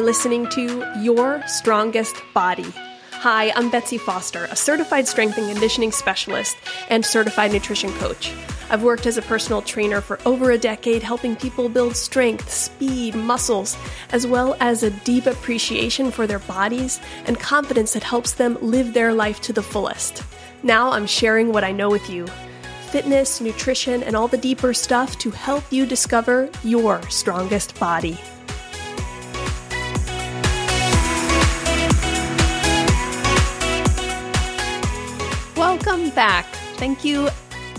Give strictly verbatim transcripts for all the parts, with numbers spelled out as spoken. are listening to Your Strongest Body. Hi, I'm Betsy Foster, a certified strength and conditioning specialist and certified nutrition coach. I've worked as a personal trainer for over a decade, helping people build strength, speed, muscles, as well as a deep appreciation for their bodies and confidence that helps them live their life to the fullest. Now I'm sharing what I know with you. Fitness, nutrition, and all the deeper stuff to help you discover your strongest body. Welcome back. Thank you,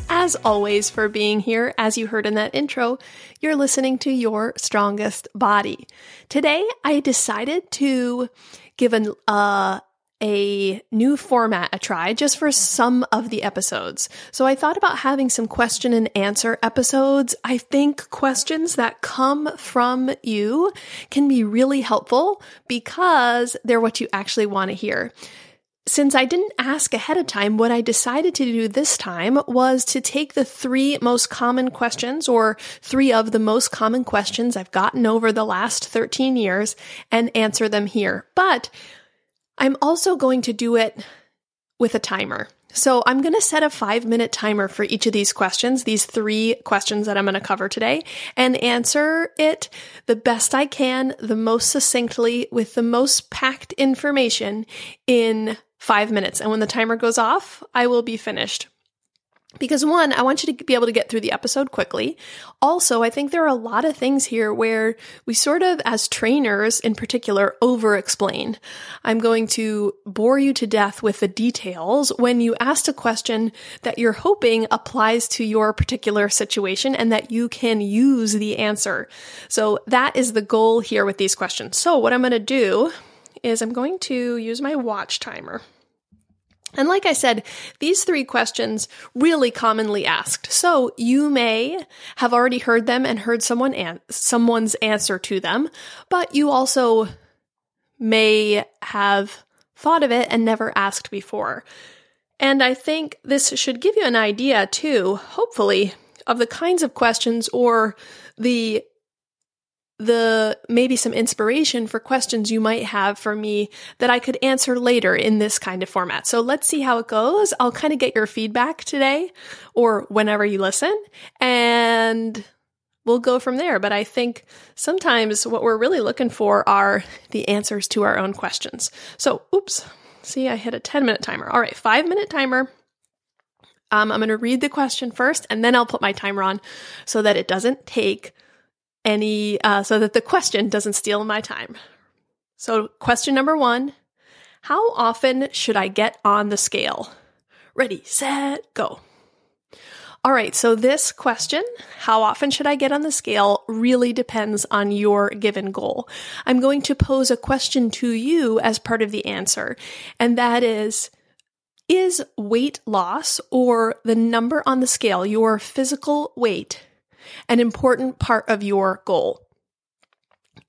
as always, for being here. As you heard in that intro, you're listening to Your Strongest Body. Today, I decided to give an, uh, a new format a try just for some of the episodes. So I thought about having some question and answer episodes. I think questions that come from you can be really helpful because they're what you actually want to hear. Since I didn't ask ahead of time, what I decided to do this time was to take the three most common questions or three of the most common questions I've gotten over the last thirteen years and answer them here. But I'm also going to do it with a timer. So I'm going to set a five minute timer for each of these questions, these three questions that I'm going to cover today, and answer it the best I can, the most succinctly, with the most packed information in five minutes. And when the timer goes off, I will be finished. Because one, I want you to be able to get through the episode quickly. Also, I think there are a lot of things here where we sort of, as trainers in particular, over-explain. I'm going to bore you to death with the details when you asked a question that you're hoping applies to your particular situation and that you can use the answer. So that is the goal here with these questions. So what I'm going to do is I'm going to use my watch timer. And like I said, these three questions really commonly asked. So you may have already heard them and heard someone an- someone's answer to them, but you also may have thought of it and never asked before. And I think this should give you an idea too, hopefully, of the kinds of questions or the the maybe some inspiration for questions you might have for me that I could answer later in this kind of format. So let's see how it goes. I'll kind of get your feedback today or whenever you listen, and we'll go from there. But I think sometimes what we're really looking for are the answers to our own questions. So, oops, see, I hit a ten minute timer. All right, five minute timer. Um, I'm going to read the question first, and then I'll put my timer on so that it doesn't take Any, uh, so that the question doesn't steal my time. So question number one, how often should I get on the scale? Ready, set, go. All right. So this question, how often should I get on the scale, really depends on your given goal. I'm going to pose a question to you as part of the answer. And that is, is weight loss or the number on the scale, your physical weight, an important part of your goal?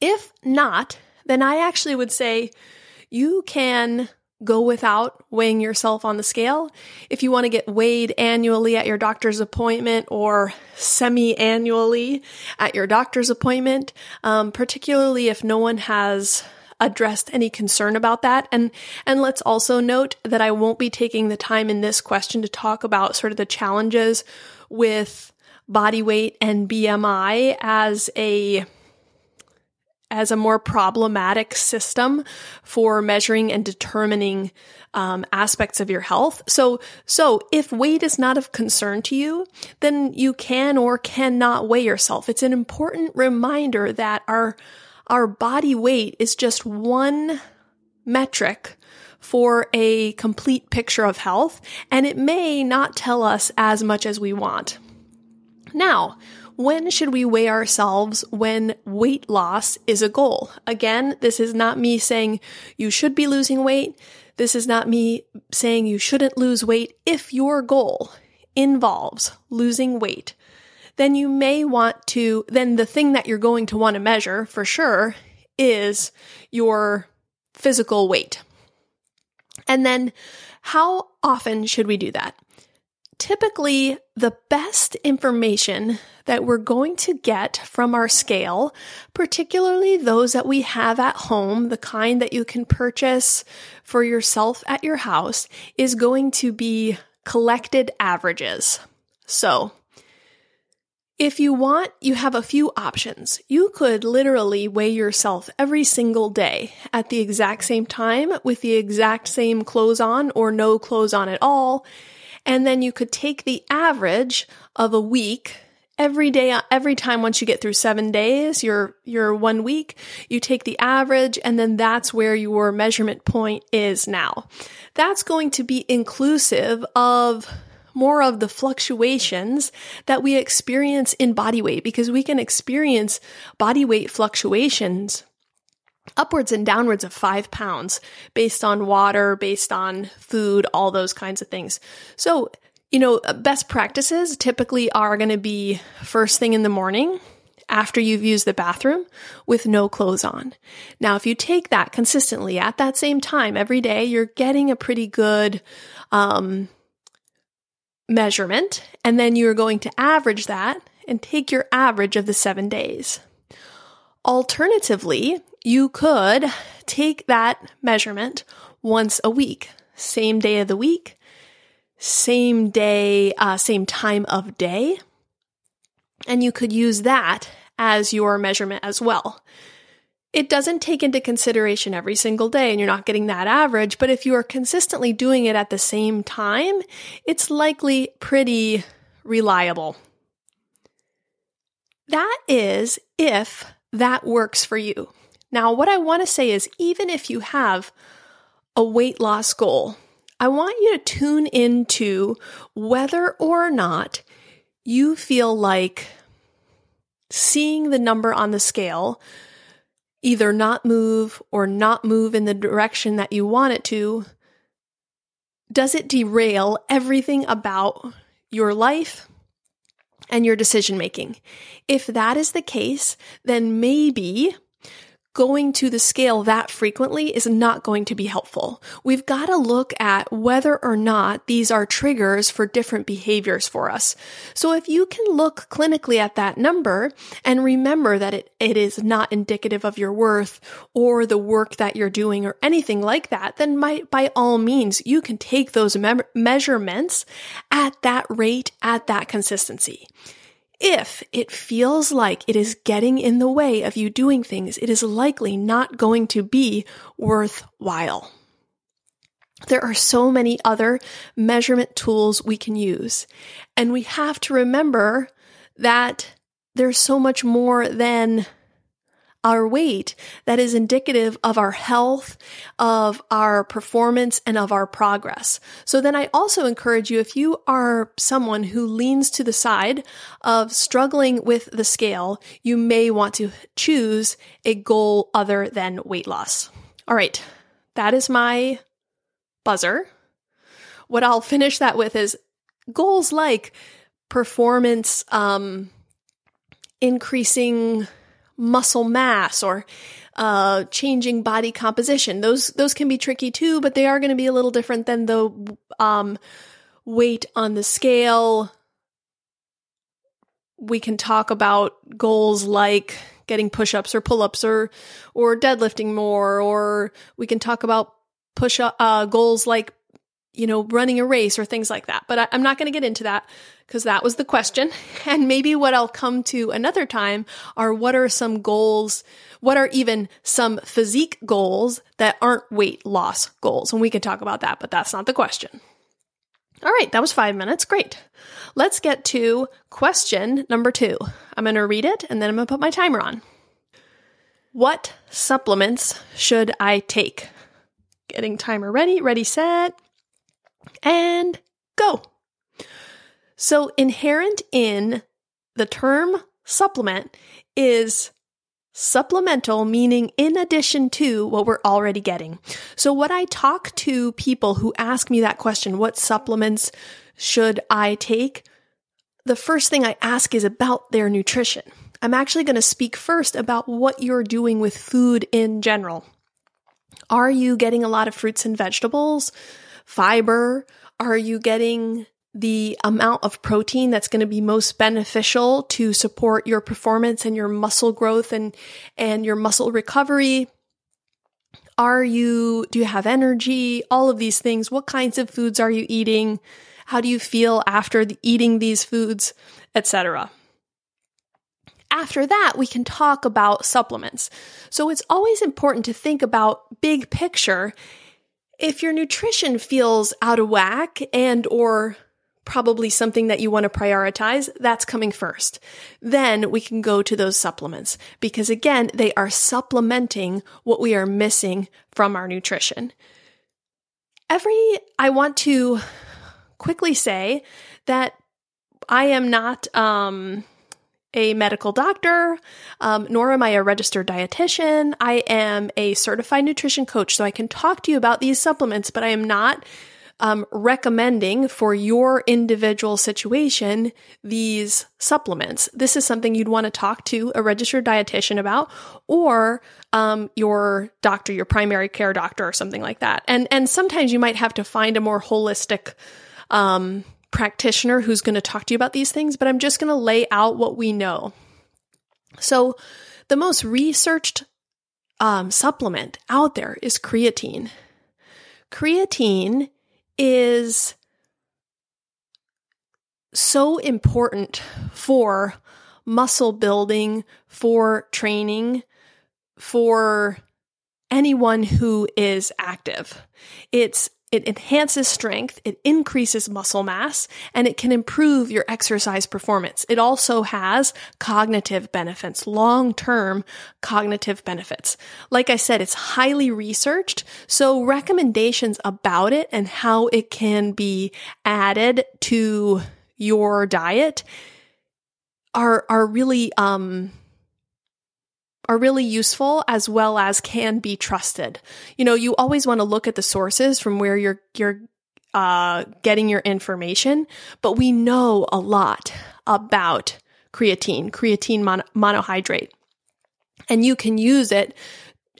If not, then I actually would say you can go without weighing yourself on the scale. If you want to get weighed annually at your doctor's appointment or semi-annually at your doctor's appointment, um, particularly if no one has addressed any concern about that. And and let's also note that I won't be taking the time in this question to talk about sort of the challenges with body weight and B M I as a as a more problematic system for measuring and determining um, aspects of your health. So, so if weight is not of concern to you, then you can or cannot weigh yourself. It's an important reminder that our our body weight is just one metric for a complete picture of health, and it may not tell us as much as we want. Now, when should we weigh ourselves when weight loss is a goal? Again, this is not me saying you should be losing weight. This is not me saying you shouldn't lose weight. If your goal involves losing weight, then you may want to, then the thing that you're going to want to measure for sure is your physical weight. And then how often should we do that? typically the best information that we're going to get from our scale, particularly those that we have at home, the kind that you can purchase for yourself at your house, is going to be collected averages. So if you want, you have a few options. You could literally weigh yourself every single day at the exact same time with the exact same clothes on or no clothes on at all. And then you could take the average of a week every day, every time. Once you get through seven days, your, your one week, you take the average, and then that's where your measurement point is now. That's going to be inclusive of more of the fluctuations that we experience in body weight, because we can experience body weight fluctuations upwards and downwards of five pounds based on water, based on food, all those kinds of things. So, you know, best practices typically are going to be first thing in the morning after you've used the bathroom with no clothes on. Now, if you take that consistently at that same time every day, you're getting a pretty good um, measurement, and then you're going to average that and take your average of the seven days. Alternatively, you could take that measurement once a week, same day of the week, same day, uh, same time of day, and you could use that as your measurement as well. It doesn't take into consideration every single day, and you're not getting that average, but if you are consistently doing it at the same time, it's likely pretty reliable. That is if that works for you. Now, what I want to say is, even if you have a weight loss goal, I want you to tune into whether or not you feel like seeing the number on the scale either not move or not move in the direction that you want it to, does it derail everything about your life and your decision making? If that is the case, then maybe going to the scale that frequently is not going to be helpful. We've got to look at whether or not these are triggers for different behaviors for us. So if you can look clinically at that number and remember that it, it is not indicative of your worth or the work that you're doing or anything like that, then by, by all means, you can take those me- measurements at that rate, at that consistency. If it feels like it is getting in the way of you doing things, it is likely not going to be worthwhile. There are so many other measurement tools we can use, and we have to remember that there's so much more than our weight that is indicative of our health, of our performance, and of our progress. So then I also encourage you, if you are someone who leans to the side of struggling with the scale, you may want to choose a goal other than weight loss. All right, that is my buzzer. What I'll finish that with is goals like performance, um, increasing muscle mass, or uh, changing body composition. Those those can be tricky too, but they are going to be a little different than the um, weight on the scale. We can talk about goals like getting push-ups or pull-ups or or deadlifting more, or we can talk about push up uh, goals like, you know, running a race or things like that. But I, I'm not going to get into that because that was the question. And maybe what I'll come to another time are what are some goals, what are even some physique goals that aren't weight loss goals? And we can talk about that, but that's not the question. All right, that was five minutes. Great. Let's get to question number two. I'm going to read it and then I'm going to put my timer on. What supplements should I take? Getting timer ready. Ready, set, and go. So inherent in the term supplement is supplemental, meaning in addition to what we're already getting. So what I talk to people who ask me that question, what supplements should I take? The first thing I ask is about their nutrition. I'm actually going to speak first about what you're doing with food in general. Are you getting a lot of fruits and vegetables? Fiber? Are you getting the amount of protein that's going to be most beneficial to support your performance and your muscle growth and, and your muscle recovery. Are you, do you have energy? All of these things. What kinds of foods are you eating? How do you feel after the, eating these foods, et cetera. After that, we can talk about supplements. So it's always important to think about big picture. If your nutrition feels out of whack and or probably something that you want to prioritize, that's coming first. Then we can go to those supplements because, again, they are supplementing what we are missing from our nutrition. Every, I want to quickly say that I am not um, a medical doctor, um, nor am I a registered dietitian. I am a certified nutrition coach, so I can talk to you about these supplements, but I am not um, recommending for your individual situation these supplements. This is something you'd want to talk to a registered dietitian about, or um, your doctor, your primary care doctor, or something like that. And and sometimes you might have to find a more holistic um practitioner who's going to talk to you about these things, but I'm just going to lay out what we know. So the most researched um, supplement out there is creatine. Creatine is so important for muscle building, for training, for anyone who is active. It's It enhances strength, it increases muscle mass, and it can improve your exercise performance. It also has cognitive benefits, long-term cognitive benefits. Like I said, it's highly researched, so recommendations about it and how it can be added to your diet are are really um are really useful, as well as can be trusted. You know, you always want to look at the sources from where you're you're uh, getting your information, but we know a lot about creatine, creatine mon- monohydrate, and you can use it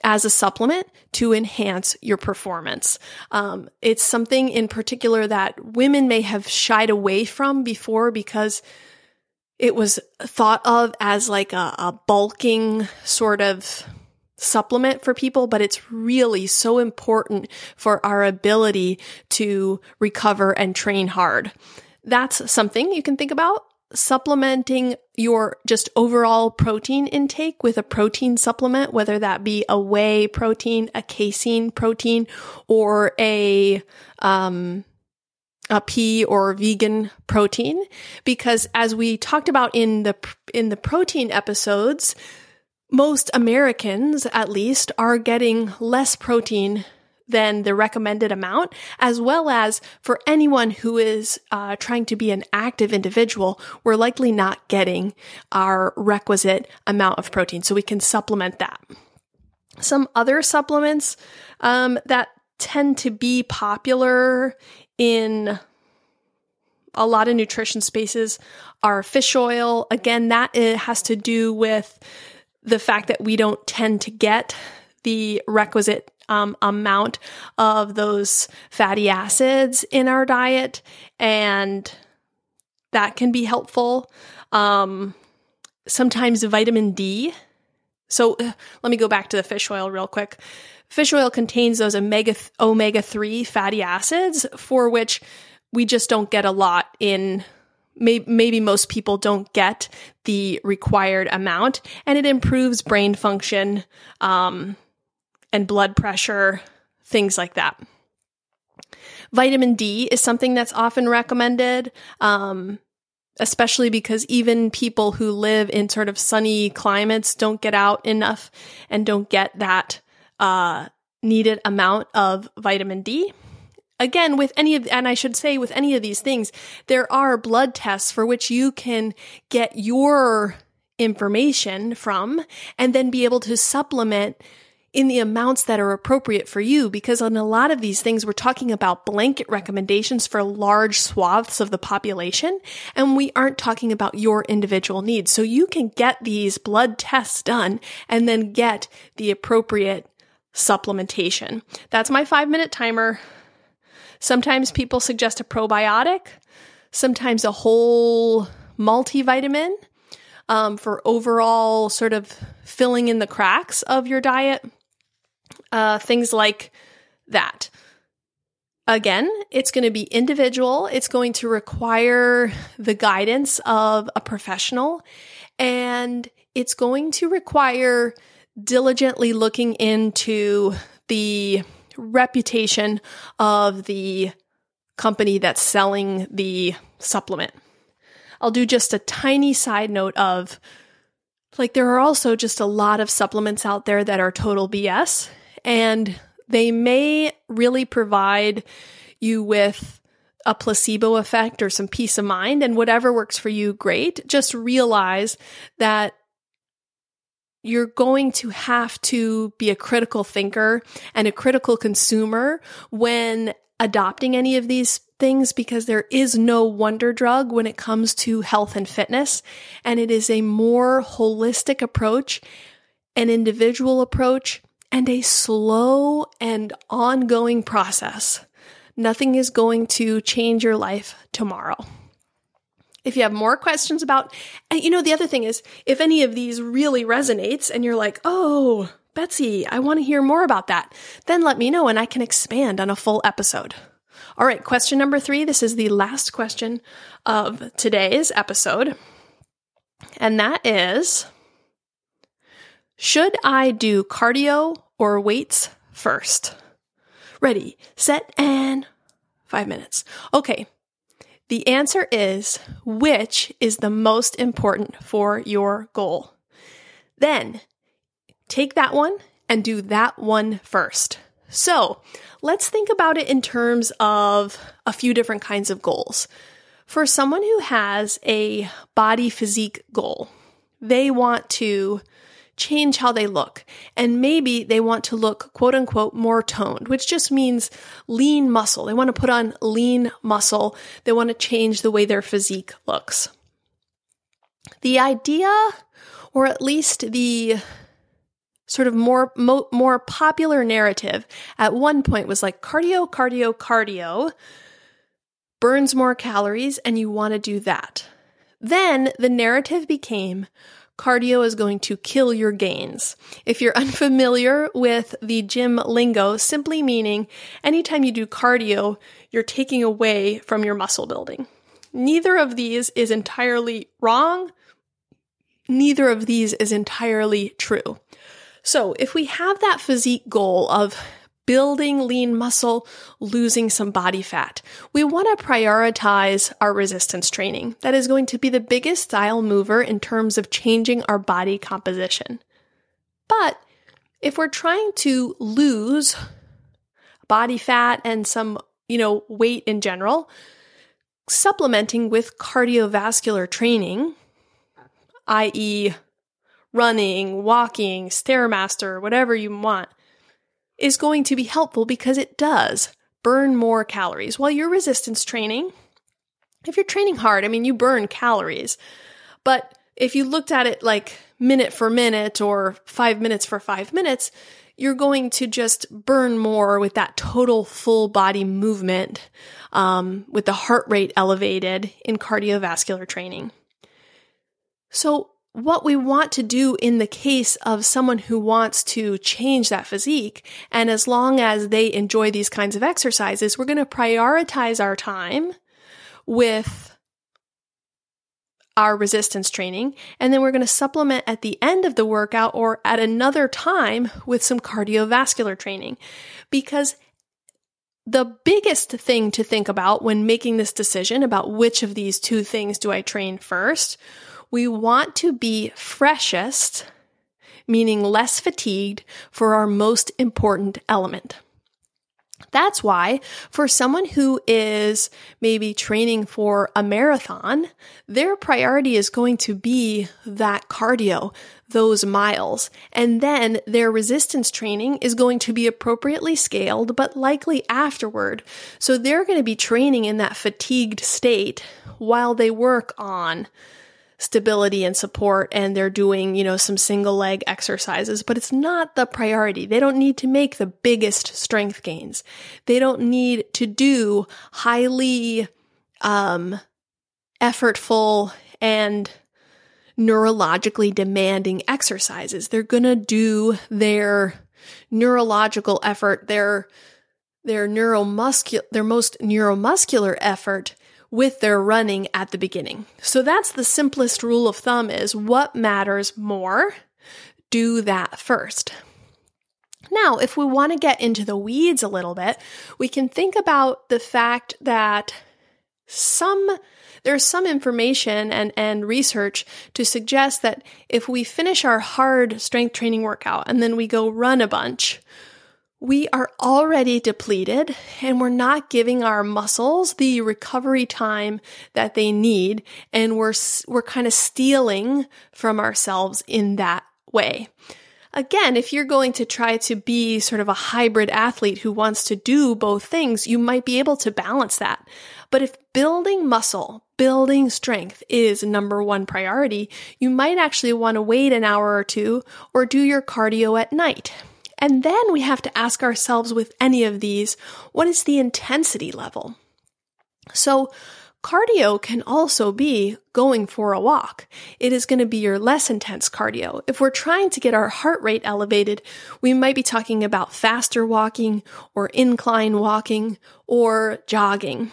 as a supplement to enhance your performance. Um, it's something in particular that women may have shied away from before because it was thought of as like a, a bulking sort of supplement for people, but it's really so important for our ability to recover and train hard. That's something you can think about. Supplementing your just overall protein intake with a protein supplement, whether that be a whey protein, a casein protein, or a um, a pea or vegan protein, because as we talked about in the in the protein episodes, most Americans at least are getting less protein than the recommended amount, as well as for anyone who is uh, trying to be an active individual, we're likely not getting our requisite amount of protein, so we can supplement that. Some other supplements um, that tend to be popular in a lot of nutrition spaces are fish oil. Again, that it has to do with the fact that we don't tend to get the requisite um, amount of those fatty acids in our diet, and that can be helpful. Um, sometimes vitamin D. So uh, let me go back to the fish oil real quick. Fish oil contains those omega th- omega three fatty acids, for which we just don't get a lot in, may- maybe most people don't get the required amount, and it improves brain function um, and blood pressure, things like that. Vitamin D is something that's often recommended, um, especially because even people who live in sort of sunny climates don't get out enough and don't get that Uh, needed amount of vitamin D. Again, with any of, and I should say with any of these things, there are blood tests for which you can get your information from and then be able to supplement in the amounts that are appropriate for you. Because on a lot of these things, we're talking about blanket recommendations for large swaths of the population, and we aren't talking about your individual needs. So you can get these blood tests done and then get the appropriate supplementation. That's my five minute timer. Sometimes people suggest a probiotic. sometimes a whole multivitamin um, for overall sort of filling in the cracks of your diet, uh, things like that. Again, it's going to be individual. It's going to require the guidance of a professional, and it's going to require diligently looking into the reputation of the company that's selling the supplement. I'll do just a tiny side note of, like, there are also just a lot of supplements out there that are total B S, and they may really provide you with a placebo effect or some peace of mind, and whatever works for you, great. Just realize that you're going to have to be a critical thinker and a critical consumer when adopting any of these things, because there is no wonder drug when it comes to health and fitness, and it is a more holistic approach, an individual approach, and a slow and ongoing process. Nothing is going to change your life tomorrow. If you have more questions about, and you know, the other thing is, if any of these really resonates and you're like, oh, Betsy, I want to hear more about that, then let me know and I can expand on a full episode. All right, question number three. This is the last question of today's episode. And that is, should I do cardio or weights first? Ready, set, and five minutes. Okay, the answer is, which is the most important for your goal? Then take that one and do that one first. So let's think about it in terms of a few different kinds of goals. For someone who has a body physique goal, they want to change how they look. And maybe they want to look, quote unquote, more toned, which just means lean muscle. They want to put on lean muscle. They want to change the way their physique looks. The idea, or at least the sort of more mo- more popular narrative at one point, was like cardio, cardio, cardio burns more calories, and you want to do that. Then the narrative became, cardio is going to kill your gains. If you're unfamiliar with the gym lingo, simply meaning anytime you do cardio, you're taking away from your muscle building. Neither of these is entirely wrong. Neither of these is entirely true. So if we have that physique goal of building lean muscle, losing some body fat, we want to prioritize our resistance training. That is going to be the biggest style mover in terms of changing our body composition. But if we're trying to lose body fat and some, you know, weight in general, supplementing with cardiovascular training, that is running, walking, Stairmaster, whatever you want, is going to be helpful because it does burn more calories. While your resistance training, if you're training hard, I mean, you burn calories. But if you looked at it like minute for minute or five minutes for five minutes, you're going to just burn more with that total full body movement, um, with the heart rate elevated in cardiovascular training. So what we want to do in the case of someone who wants to change that physique, and as long as they enjoy these kinds of exercises, we're going to prioritize our time with our resistance training, and then we're going to supplement at the end of the workout or at another time with some cardiovascular training. Because the biggest thing to think about when making this decision about which of these two things do I train first, we want to be freshest, meaning less fatigued, for our most important element. That's why for someone who is maybe training for a marathon, their priority is going to be that cardio, those miles, and then their resistance training is going to be appropriately scaled, but likely afterward. So they're going to be training in that fatigued state while they work on stability and support, and they're doing, you know, some single leg exercises, but it's not the priority. They don't need to make the biggest strength gains. They don't need to do highly um, effortful and neurologically demanding exercises. They're going to do their neurological effort, their their neuromuscular their most neuromuscular effort with their running at the beginning. So that's the simplest rule of thumb, is what matters more, do that first. Now, if we want to get into the weeds a little bit, we can think about the fact that some there's some information and, and research to suggest that if we finish our hard strength training workout and then we go run a bunch, we are already depleted and we're not giving our muscles the recovery time that they need, and we're we're kind of stealing from ourselves in that way. Again, if you're going to try to be sort of a hybrid athlete who wants to do both things, you might be able to balance that. But if building muscle, building strength is number one priority, you might actually want to wait an hour or two or do your cardio at night. And then we have to ask ourselves with any of these, what is the intensity level? So cardio can also be going for a walk. It is going to be your less intense cardio. If we're trying to get our heart rate elevated, we might be talking about faster walking or incline walking or jogging.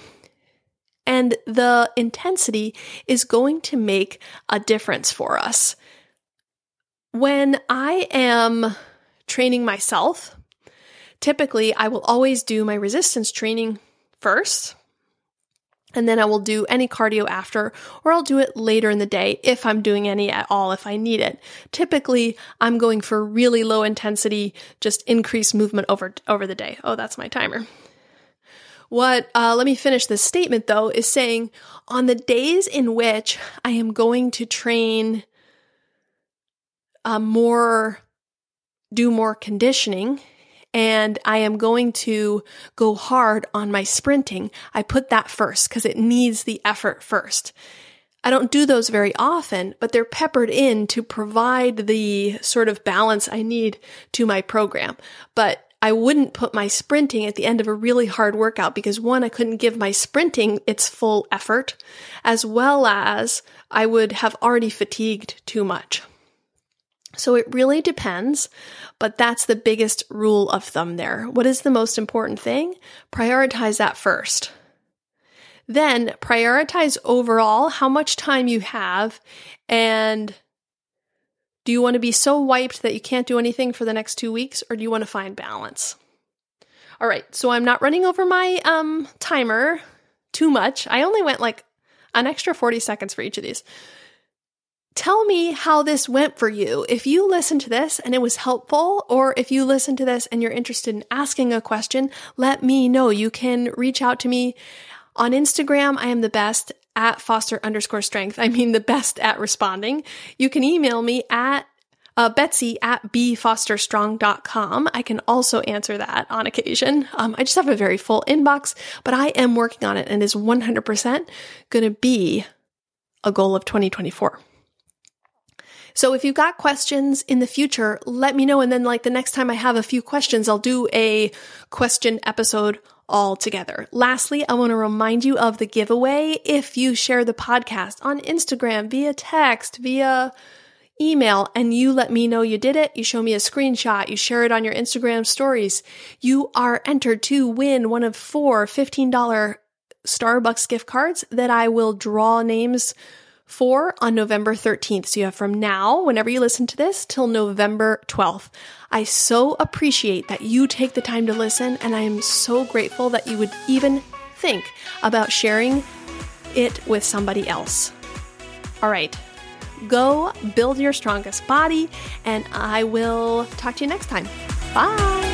And the intensity is going to make a difference for us. When I am training myself, typically I will always do my resistance training first. And then I will do any cardio after, or I'll do it later in the day if I'm doing any at all, if I need it. Typically, I'm going for really low intensity, just increased movement over, over the day. Oh, that's my timer. What, uh, let me finish this statement though, is saying on the days in which I am going to train uh, more, do more conditioning, and I am going to go hard on my sprinting, I put that first because it needs the effort first. I don't do those very often, but they're peppered in to provide the sort of balance I need to my program. But I wouldn't put my sprinting at the end of a really hard workout because, one, I couldn't give my sprinting its full effort, as well as I would have already fatigued too much. So it really depends, but that's the biggest rule of thumb there. What is the most important thing? Prioritize that first. Then prioritize overall how much time you have, and do you want to be so wiped that you can't do anything for the next two weeks, or do you want to find balance? All right, so I'm not running over my um, timer too much. I only went like an extra forty seconds for each of these. Tell me how this went for you. If you listened to this and it was helpful, or if you listened to this and you're interested in asking a question, let me know. You can reach out to me on Instagram. I am the best at foster underscore strength. I mean, the best at responding. You can email me at uh, Betsy at b foster strong dot com. I can also answer that on occasion. Um, I just have a very full inbox, but I am working on it and is one hundred percent going to be a goal of twenty twenty-four. So if you've got questions in the future, let me know. And then like the next time I have a few questions, I'll do a question episode all together. Lastly, I want to remind you of the giveaway. If you share the podcast on Instagram, via text, via email, and you let me know you did it, you show me a screenshot, you share it on your Instagram stories, you are entered to win one of four fifteen dollars Starbucks gift cards that I will draw names for on November thirteenth. So you have from now, whenever you listen to this, till November twelfth. I so appreciate that you take the time to listen, and I am so grateful that you would even think about sharing it with somebody else. All right, go build your strongest body, and I will talk to you next time. Bye.